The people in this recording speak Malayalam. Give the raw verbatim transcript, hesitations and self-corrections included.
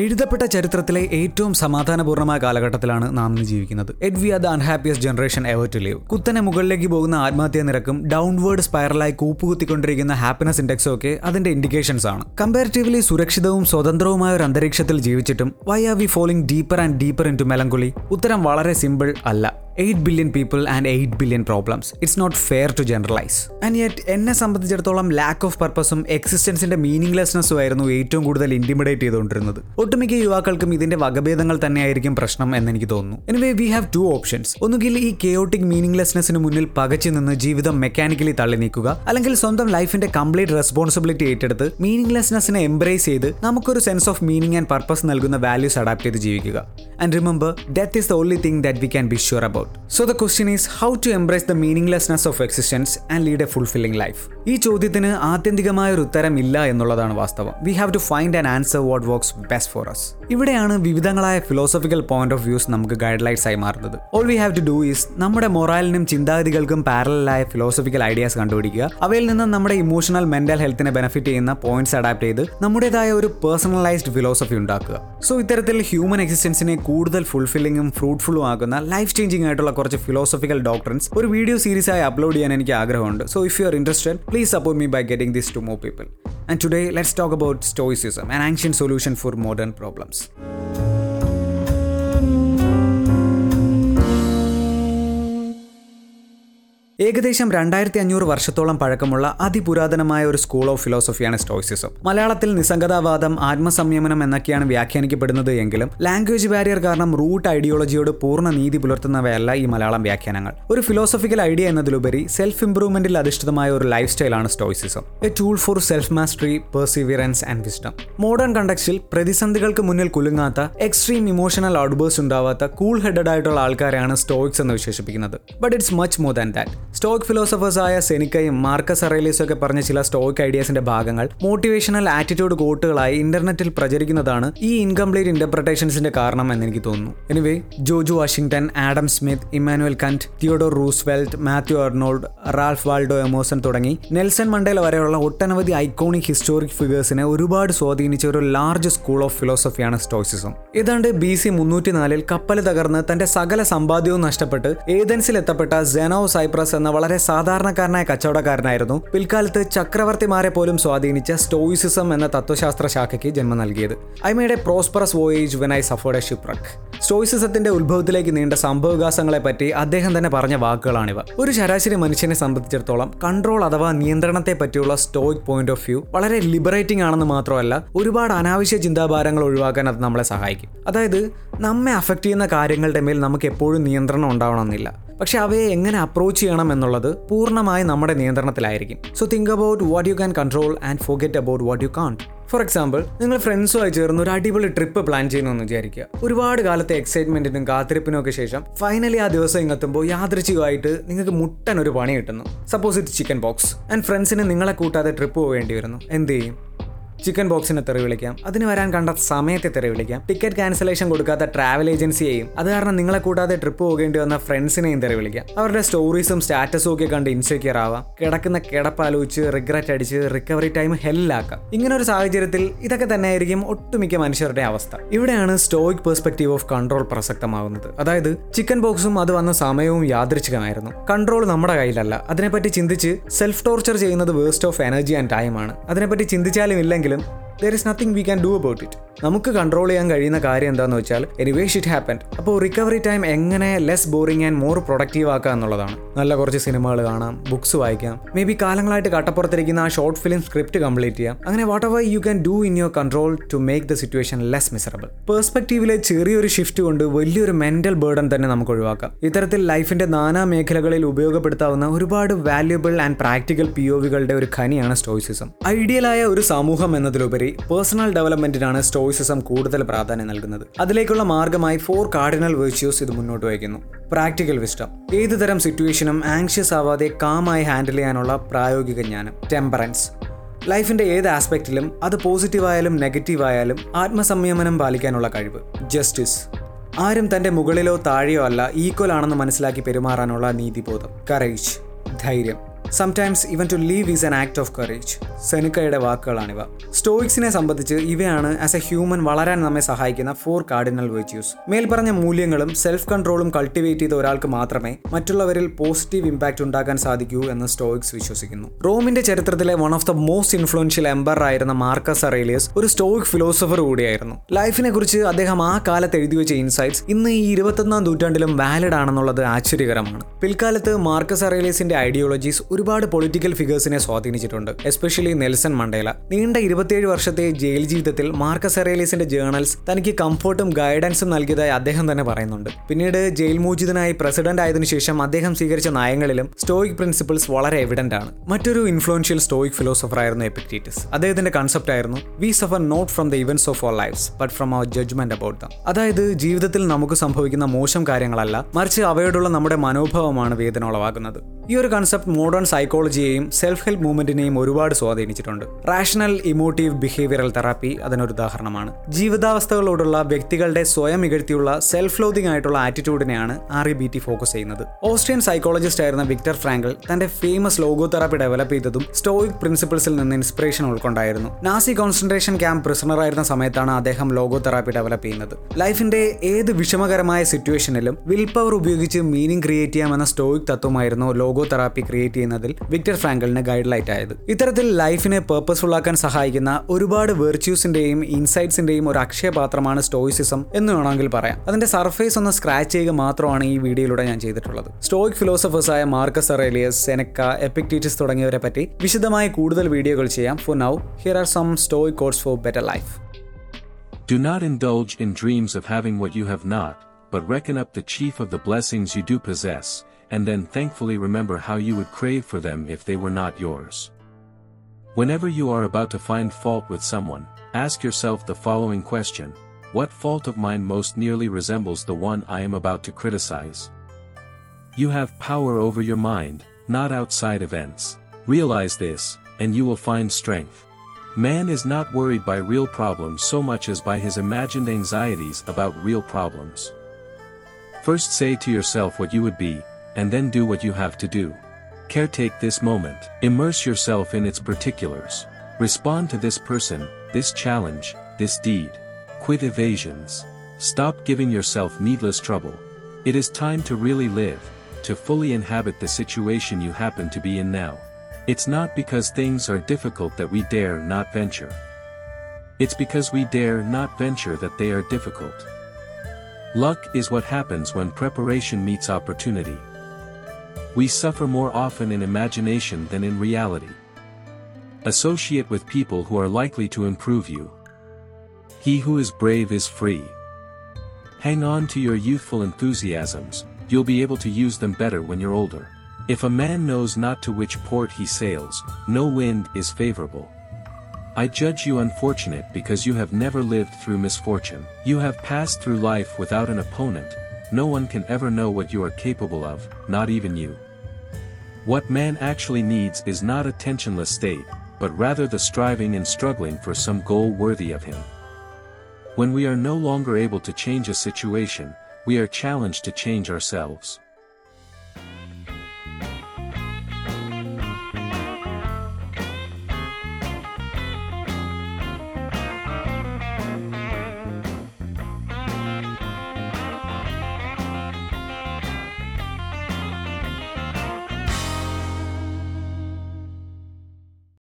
എഴുതപ്പെട്ട ചരിത്രത്തിലെ ഏറ്റവും സമാധാനപൂർണ്ണമായ കാലഘട്ടത്തിലാണ് നാം ഇന്ന് ജീവിക്കുന്നത്. Yet we are the unhappiest generation ever to live. കുത്തനെ മുകളിലേക്ക് പോകുന്ന ആത്മഹത്യാ നിരക്കും ഡൗൺവേർഡ് സ്പൈറലായി കൂപ്പുകുത്തിക്കൊണ്ടിരിക്കുന്ന ഹാപ്പിനെസ് ഇൻഡെക്സും ഒക്കെ അതിന്റെ ഇൻഡിക്കേഷൻസ് ആണ്. കമ്പാരിറ്റീവ്ലി സുരക്ഷിതവും സ്വതന്ത്രവുമായ ഒരു അന്തരീക്ഷത്തിൽ ജീവിച്ചിട്ടും why are we falling deeper and deeper into melancholy? ഉത്തരം വളരെ സിമ്പിൾ അല്ല. eight billion people and eight billion problems. It's not fair to generalize. And yet, എന്നെ സംബന്ധിച്ചിടത്തോളം lack of purpose ഉം എക്സിസ്റ്റൻസിന്റെ മീനിംഗ്ലെസ്നെസ്സും ആയിരുന്നു ഏറ്റവും കൂടുതൽ ഇന്റിമിഡേറ്റ് ചെയ്തുകൊണ്ടിരുന്നത്. ഒട്ടുമിക്ക യുവാക്കൾക്കും ഇതിന്റെ വകഭേദങ്ങൾ തന്നെയായിരിക്കും പ്രശ്നം എന്നെനിക്ക് തോന്നുന്നു. Anyway, we have two options. ഒന്നുകിൽ ഈ കെയോട്ടിക് മീനിംഗ്ലെസ്നെസ്സിന് മുന്നിൽ പകച്ചു നിന്ന് ജീവിതം മെക്കാനിക്കലി തള്ളി നീക്കുക, അല്ലെങ്കിൽ സ്വന്തം ലൈഫിന്റെ കംപ്ലീറ്റ് റെസ്പോൺസിബിലിറ്റി ഏറ്റെടുത്ത് മീനിംഗ്ലെസ്നെസ്സിനെ എംബ്രേസ് ചെയ്ത് നമുക്കൊരു sense of meaning and purpose നൽകുന്ന വാല്യൂസ് അഡാപ്റ്റ് ചെയ്ത് ജീവിക്കുക. And remember, death is the only thing that we can be sure about. So the question is how to embrace the meaninglessness of existence and lead a fulfilling life. ഈ ചോദ്യത്തിന് ആത്യന്തികമായ ഒരു ഉത്തരം ഇല്ല എന്നുള്ളതാണ് വാസ്തവം. We have to find an answer what works best for us. ഇവിടെയാണ് വിവിധങ്ങളായ ഫിലോസഫിക്കൽ പോയിന്റ് ഓഫ് വ്യൂസ് നമുക്ക് ഗൈഡ് ലൈറ്റ്സ് ആയി മാറുന്നത്. All we have to do is നമ്മുടെ മൊറാലിനും ചിന്താഗതികൾക്കും പാരലലായ ഫിലോസഫിക്കൽ ഐഡിയാസ് കണ്ടുപിടിക്കുക, അവയിൽ നിന്ന് നമ്മുടെ ഇമോഷണൽ മെന്റൽ ഹെൽത്തിനെ ബെനിഫിറ്റ് ചെയ്യുന്ന പോയിന്റ്സ് അഡാപ്റ്റ് ചെയ്ത് നമ്മുടേതായ ഒരു പേഴ്സണലൈസ്ഡ് ഫിലോസഫി ഉണ്ടാക്കുക. സോ ഇത്തരത്തിൽ ഹ്യൂമൻ എക്സിസ്റ്റൻസിനെ കൂടുതൽ ഫുൾഫില്ലിംഗും ഫ്രൂട്ട്ഫുള്ളും ആകുന്ന ലൈഫ് ചേഞ്ചിങ് ആയിട്ടുള്ള കുറച്ച് ഫിലോസഫിക്കൽ ഡോക്ട്രിൻസ് ഒരു വീഡിയോ സീരീസ് ആയി അപ്ലോഡ് ചെയ്യാൻ എനിക്ക് ആഗ്രഹമുണ്ട്. So if you are interested, please support me by getting this to more people. And today let's talk about Stoicism, an ancient solution for modern problems. ഏകദേശം രണ്ടായിരത്തി അഞ്ഞൂറ് വർഷത്തോളം പഴക്കമുള്ള അതിപുരാതനമായ ഒരു സ്കൂൾ ഓഫ് ഫിലോസഫിയാണ് സ്റ്റോയിസിസം. മലയാളത്തിൽ നിസ്സംഗതാവാദം, ആത്മസംയമനം എന്നൊക്കെയാണ് വ്യാഖ്യാനിക്കപ്പെടുന്നത് എങ്കിലും ലാംഗ്വേജ് ബാരിയർ കാരണം റൂട്ട് ഐഡിയോളജിയോട് പൂർണ്ണ നീതി പുലർത്തുന്നവയല്ല ഈ മലയാളം വ്യാഖ്യാനങ്ങൾ. ഒരു ഫിലോസഫിക്കൽ ഐഡിയ എന്നതിലുപരി സെൽഫ് ഇംപ്രൂവ്മെന്റിൽ അധിഷ്ഠിതമായ ഒരു ലൈഫ് സ്റ്റൈലാണ് stoicism. A tool for self mastery, perseverance and wisdom. Modern കണ്ടക്സ്റ്റിൽ പ്രതിസന്ധികൾക്ക് മുന്നിൽ കുലുങ്ങാത്ത, എക്സ്ട്രീം ഇമോഷണൽ ഔട്ട്ബേഴ്സ് ഉണ്ടാവാത്ത കൂൾ ഹെഡഡ് ആയിട്ടുള്ള ആൾക്കാരെയാണ് സ്റ്റോയിക്സ് എന്ന് വിശേഷിപ്പിക്കുന്നത്. But it's much more than that. Stoic ഫിലോസഫേഴ്സായ സെനിക്കയും മാർക്കസ് അറേലിയസും ഒക്കെ പറഞ്ഞ ചില സ്റ്റോയിക് ഐഡിയാസിന്റെ ഭാഗങ്ങൾ മോട്ടിവേഷണൽ ആറ്റിറ്റ്യൂഡ് കോട്ടുകളായി ഇന്റർനെറ്റിൽ പ്രചരിക്കുന്നതാണ് ഈ ഇൻകംപ്ലീറ്റ് ഇന്റർപ്രിട്ടേഷൻസിന്റെ കാരണം എന്ന് എനിക്ക് തോന്നുന്നു. Anyway, George Washington, Adam Smith, Immanuel Kant, Theodore Roosevelt, Matthew Arnold, Ralph Waldo Emerson തുടങ്ങി നെൽസൺ മണ്ടേല വരെയുള്ള ഒട്ടനവധി ഐക്കോണിക് ഹിസ്റ്റോറിക് ഫിഗേഴ്സിനെ ഒരുപാട് സ്വാധീനിച്ച ഒരു ലാർജ് സ്കൂൾ ഓഫ് ഫിലോസഫിയാണ് സ്റ്റോയിസിസം. ഏതാണ്ട് ബി സി മുന്നൂറ്റി നാലിൽ കപ്പൽ തകർന്ന് തന്റെ സകല സമ്പാദ്യവും നഷ്ടപ്പെട്ട് ഏതൻസിൽ എത്തപ്പെട്ട സെനോ സൈപ്രസ് എന്ന വളരെ സാധാരണക്കാരനായ കച്ചവടക്കാരനായിരുന്നു പിൽക്കാലത്ത് ചക്രവർത്തിമാരെ പോലും സ്വാധീനിച്ച സ്റ്റോയിസിസം എന്ന തത്വശാസ്ത്ര ശാഖയ്ക്ക് ജന്മം നൽകിയത്. I made a prosperous voyage when I suffered a shipwreck. സ്റ്റോയിസിസത്തിന്റെ ഉത്ഭവത്തിലേക്ക് നീണ്ട സംഭവവികാസങ്ങളെ പറ്റി അദ്ദേഹം തന്നെ പറഞ്ഞ വാക്കുകളാണിവ. ഒരു ശരാശരി മനുഷ്യനെ സംബന്ധിച്ചിടത്തോളം കൺട്രോൾ അഥവാ നിയന്ത്രണത്തെ പറ്റിയുള്ള സ്റ്റോയിക് പോയിന്റ് ഓഫ് വ്യൂ വളരെ ലിബറേറ്റിംഗ് ആണെന്ന് മാത്രമല്ല, ഒരുപാട് അനാവശ്യ ചിന്താഭാരങ്ങൾ ഒഴിവാക്കാൻ അത് നമ്മളെ സഹായിക്കും. അതായത്, നമ്മെ അഫക്ട് ചെയ്യുന്ന കാര്യങ്ങളുടെ മേൽ നമുക്ക് എപ്പോഴും നിയന്ത്രണം ഉണ്ടാവണമെന്നില്ല, പക്ഷെ അവയെ എങ്ങനെ അപ്രോച്ച് ചെയ്യണം എന്നുള്ളത് പൂർണ്ണമായി നമ്മുടെ നിയന്ത്രണത്തിലായിരിക്കും. So think about what you can control and forget about what you can't. For example, നിങ്ങൾ ഫ്രണ്ട്സുമായി ചേർന്ന് ഒരു അടിപൊളി ട്രിപ്പ് പ്ലാൻ ചെയ്യുന്നതെന്ന് വിചാരിക്കുക. ഒരുപാട് കാലത്തെ എക്സൈറ്റ്മെന്റിനും കാത്തിരിപ്പിനും ഒക്കെ ശേഷം ഫൈനലി ആ ദിവസം ഇങ്ങെത്തുമ്പോൾ യാദൃച്ഛികമായിട്ട് നിങ്ങൾക്ക് മുട്ടൻ ഒരു പണി കിട്ടുന്നു. Suppose it chicken pox. And ഫ്രണ്ട്സിന് നിങ്ങളെ കൂട്ടാതെ ട്രിപ്പ് പോകേണ്ടി വരുന്നു. എന്ത് ചെയ്യും? ചിക്കൻ ബോക്സിനെ തെറി വിളിക്കാം, അതിന് വരാൻ കണ്ട സമയത്തെ തെറി വിളിക്കാം, ടിക്കറ്റ് ക്യാൻസലേഷൻ കൊടുക്കാത്ത ട്രാവൽ ഏജൻസിയെയും, അത് കാരണം നിങ്ങളെ കൂടാതെ ട്രിപ്പ് പോകേണ്ടി വന്ന ഫ്രണ്ട്സിനെയും തെറി വിളിക്കാം. അവരുടെ സ്റ്റോറീസും സ്റ്റാറ്റസും ഒക്കെ കണ്ട് ഇൻസെക്യൂർ ആവാം, കിടക്കുന്ന കിടപ്പാലോചിച്ച് റിഗ്രറ്റ് അടിച്ച് റിക്കവറി ടൈം ഹെല്ലാക്കാം. ഇങ്ങനെ ഒരു സാഹചര്യത്തിൽ ഇതൊക്കെ തന്നെയായിരിക്കും ഒട്ടുമിക്ക മനുഷ്യരുടെ അവസ്ഥ. ഇവിടെയാണ് സ്റ്റോയിക് പെർസ്പെക്റ്റീവ് ഓഫ് കൺട്രോൾ പ്രസക്തമാകുന്നത്. അതായത്, ചിക്കൻ ബോക്സും അത് വന്ന സമയവും യാദൃച്ഛികമായിരുന്നു. കൺട്രോൾ നമ്മുടെ കയ്യിലല്ല. അതിനെപ്പറ്റി ചിന്തിച്ച് സെൽഫ് ടോർച്ചർ ചെയ്യുന്നത് വേസ്റ്റ് ഓഫ് എനർജി ആൻഡ് ടൈമാണ്. അതിനെപ്പറ്റി ചിന്തിച്ചാലും ഇല്ലെങ്കിൽ there is nothing we can do about it. നമുക്ക് കൺട്രോൾ ചെയ്യാൻ കഴിയുന്ന കാര്യം എന്താണെന്ന് വെച്ചാൽ എനിവേ ഷിറ്റ് ഹാപ്പൻഡ്. അപ്പോൾ റിക്കവറി ടൈം എങ്ങനെ less boring and more productive ആക്കുക എന്നുള്ളതാണ്. നല്ല കുറച്ച് സിനിമകൾ കാണാം, ബുക്സ് വായിക്കാം, മേ ബി കാലങ്ങളായിട്ട് കട്ടപ്പുറത്തിരിക്കുന്ന ആ ഷോർട്ട് ഫിലിം സ്ക്രിപ്റ്റ് കംപ്ലീറ്റ് ചെയ്യാം. അങ്ങനെ whatever you can do in your control to make the situation less miserable. പെർസ്പെക്റ്റീവിലെ ചെറിയൊരു ഷിഫ്റ്റ് കൊണ്ട് വലിയൊരു മെന്റൽ ബേർഡൻ തന്നെ നമുക്ക് ഒഴിവാക്കാം. ഇത്തരത്തിൽ ലൈഫിന്റെ നാനാ മേഖലകളിൽ ഉപയോഗപ്പെടുത്താവുന്ന ഒരുപാട് valuable and practical P O വികളുടെ ഒരു ഖനിയാണ് സ്റ്റോയിസിസം. ഐഡിയലായ ഒരു സമൂഹം എന്നതിലുപരി പേഴ്സണൽ ഡെവലപ്മെന്റിനാണ് സ്റ്റോ സ്റ്റോയിസിസം കൂടുതൽ പ്രാധാന്യം നൽകുന്നത്. അതിലേക്കുള്ള മാർഗമായി ഫോർ കാർഡിനൽ വെർച്യൂസ് ഇത് മുന്നോട്ട് വയ്ക്കുന്നു. പ്രാക്ടിക്കൽ വിസ്ഡം, ഏതുതരം സിറ്റുവേഷനും ആങ്ഷ്യസ് ആവാതെ കാമായി ഹാൻഡിൽ ചെയ്യാനുള്ള പ്രായോഗിക ജ്ഞാനം. ടെമ്പറൻസ്, ലൈഫിന്റെ ഏത് ആസ്പെക്റ്റിലും അത് പോസിറ്റീവായാലും നെഗറ്റീവായാലും ആത്മസംയമനം പാലിക്കാനുള്ള കഴിവ്. ജസ്റ്റിസ്, ആരും തന്റെ മുകളിലോ താഴെയോ അല്ല, ഈക്വൽ ആണെന്ന് മനസ്സിലാക്കി പെരുമാറാനുള്ള നീതിബോധം. കറേജ്, ധൈര്യം. Sometimes even to leave is an act of courage. സെനിക്കയുടെ വാക്കുകളാണിവ. സ്റ്റോയിക്സിനെ സംബന്ധിച്ച് ഇവയാണ് ആസ് എ ഹ്യൂമൻ വളരാൻ നമ്മെ സഹായിക്കുന്ന ഫോർ കാർഡിനൽ വെർച്യൂസ്. മേൽപ്പറഞ്ഞ മൂല്യങ്ങളും സെൽഫ് കൺട്രോളും കൾട്ടിവേറ്റ് ചെയ്ത ഒരാൾക്ക് മാത്രമേ മറ്റുള്ളവരിൽ പോസിറ്റീവ് ഇമ്പാക്റ്റ് ഉണ്ടാക്കാൻ സാധിക്കൂ എന്ന് സ്റ്റോയിക്സ് വിശ്വസിക്കുന്നു. റോമിന്റെ ചരിത്രത്തിലെ one of the most influential emperor ആയിരുന്ന മാർക്കസ് അറേലിയസ് ഒരു സ്റ്റോയിക് ഫിലോസഫർ കൂടിയായിരുന്നു. ലൈഫിനെ കുറിച്ച് അദ്ദേഹം ആ കാലത്ത് എഴുതി വെച്ച ഇൻസൈറ്റ്സ് ഇന്ന് ഈ ഇരുപത്തൊന്നാം നൂറ്റാണ്ടിലും വാലിഡ് ആണെന്നുള്ളത് ആശ്ചര്യകരമാണ്. പിൽക്കാലത്ത് മാർക്കസ് അറേലിയസിന്റെ ഐഡിയോളജീസ് ഒരുപാട് പൊളിറ്റിക്കൽ ഫിഗേഴ്സിനെ സ്വാധീനിച്ചിട്ടുണ്ട്, എസ്പെഷ്യലി നെൽസൺ മണ്ടേല. നീണ്ട ഇരുപത്തിയേഴ് വർഷത്തെ ജയിൽ ജീവിതത്തിൽ മാർക്കസ് അറേലിയസിന്റെ ജേണൽസ് തനിക്ക് കംഫർട്ടും ഗൈഡൻസും നൽകിയതായി അദ്ദേഹം തന്നെ പറയുന്നുണ്ട്. പിന്നീട് ജയിൽ മോചിതനായി പ്രസിഡന്റ് ആയതിനു ശേഷം അദ്ദേഹം സ്വീകരിച്ച നയങ്ങളിലും സ്റ്റോയിക് പ്രിൻസിപ്പിൾസ് വളരെ എവിഡന്റ് ആണ്. മറ്റൊരു ഇൻഫ്ലുവൻഷ്യൽ സ്റ്റോയിക് ഫിലോസഫർ ആയിരുന്നു എപ്പിക്റ്റീറ്റസ്. അദ്ദേഹത്തിന്റെ കൺസെപ്റ്റ് ആയിരുന്നു we suffer not from the events of our lives but from our judgement about them. അതായത് ജീവിതത്തിൽ നമുക്ക് സംഭവിക്കുന്ന മോശം കാര്യങ്ങളല്ല, മറിച്ച് അവയോടുള്ള നമ്മുടെ മനോഭാവമാണ് വേദന ഉളവാക്കുന്നത്. ഈ ഒരു കൺസെപ്റ്റ് മോഡേൺ സൈക്കോളജിയെയും സെൽഫ് ഹെൽപ്പ് മൂവ്മെന്റിനെയും ഒരുപാട് സ്വാധീനിച്ചിട്ടുണ്ട്. റാഷണൽ ഇമോട്ടീവ് ബിഹേവിയറൽ തെറാപ്പി അതിനൊരു ഉദാഹരണമാണ്. ജീവിതാവസ്ഥകളോടുള്ള വ്യക്തികളുടെ സ്വയം ഇകഴ്ത്തിയുള്ള സെൽഫ് ലോതിങ് ആയിട്ടുള്ള ആറ്റിറ്റ്യൂഡിനെയാണ് R E B T focus ചെയ്യുന്നത്. ഓസ്ട്രിയൻ സൈക്കോളജിസ്റ്റ് ആയിരുന്ന വിക്ടർ ഫ്രാങ്കിൾ തന്റെ ഫേമസ് ലോഗോതെറാപ്പി ഡെവലപ്പ് ചെയ്തതും സ്റ്റോയിക് പ്രിൻസിപ്പിൾസിൽ നിന്ന് ഇൻസ്പിറേഷൻ ഉൾക്കൊണ്ടായിരുന്നു. നാസി കോൺസെൻട്രേഷൻ ക്യാമ്പ് പ്രിസണറായിരുന്ന സമയത്താണ് അദ്ദേഹം ലോഗോതെറാപ്പി ഡെവലപ്പ് ചെയ്യുന്നത്. ലൈഫിന്റെ ഏത് വിഷമകരമായ സിറ്റുവേഷനിലും വിൽ പവർ ഉപയോഗിച്ച് മീനിങ് ക്രിയേറ്റ് ചെയ്യാമെന്ന സ്റ്റോയിക് തത്വമായിരുന്നു ലോഗോ തെറാപ്പി ക്രിയേറ്റ് ചെയ്യുന്നതിൽ വിക്ടർ ഫ്രാങ്കലിന് ഗൈഡ് ലൈറ്റ് ആയത്. ഇത്തരത്തിൽ ലൈഫിനെ പേർപ്പസ്ഫുൾ ആക്കാൻ സഹായിക്കുന്ന ഒരുപാട് വെർച്യൂസിന്റെയും ഇൻസൈറ്റ്സിന്റെയും ഒരു അക്ഷയപാത്രമാണ് സ്റ്റോയിസിസം എന്ന് വേണമെങ്കിൽ പറയാം. അതിന്റെ സർഫേസ് ഒന്ന് സ്ക്രാച്ച് ചെയ്യുക മാത്രമാണ് ഈ വീഡിയോയിലൂടെ ഞാൻ ചെയ്തിട്ടുള്ളത്. സ്റ്റോയിക് ഫിലോസഫേഴ്സായ മാർക്കസ് അറേലിയസ്, സെനക്ക, എപ്പിക്റ്റീറ്റസ് തുടങ്ങിയവരെ പറ്റി വിശദമായി കൂടുതൽ വീഡിയോകൾ ചെയ്യാം. For now here are some stoic quotes for better life. Do not indulge in dreams of having what you have not, but reckon up the chief of the blessings you do possess. And then thankfully remember how you would crave for them if they were not yours. Whenever you are about to find fault with someone, ask yourself the following question: what fault of mine most nearly resembles the one I am about to criticize? You have power over your mind, not outside events. Realize this, and you will find strength. Man is not worried by real problems so much as by his imagined anxieties about real problems. First say to yourself what you would be, and then do what you have to do. Caretake this moment. Immerse yourself in its particulars. Respond to this person, this challenge, this deed. Quit evasions. Stop giving yourself needless trouble. It is time to really live, to fully inhabit the situation you happen to be in now. It's not because things are difficult that we dare not venture. It's because we dare not venture that they are difficult. Luck is what happens when preparation meets opportunity. We suffer more often in imagination than in reality. Associate with people who are likely to improve you. He who is brave is free. Hang on to your youthful enthusiasms, you'll be able to use them better when you're older. If a man knows not to which port he sails, no wind is favorable. I judge you unfortunate because you have never lived through misfortune. You have passed through life without an opponent. No one can ever know what you are capable of, not even you. What man actually needs is not a tensionless state, but rather the striving and struggling for some goal worthy of him. When we are no longer able to change a situation, we are challenged to change ourselves.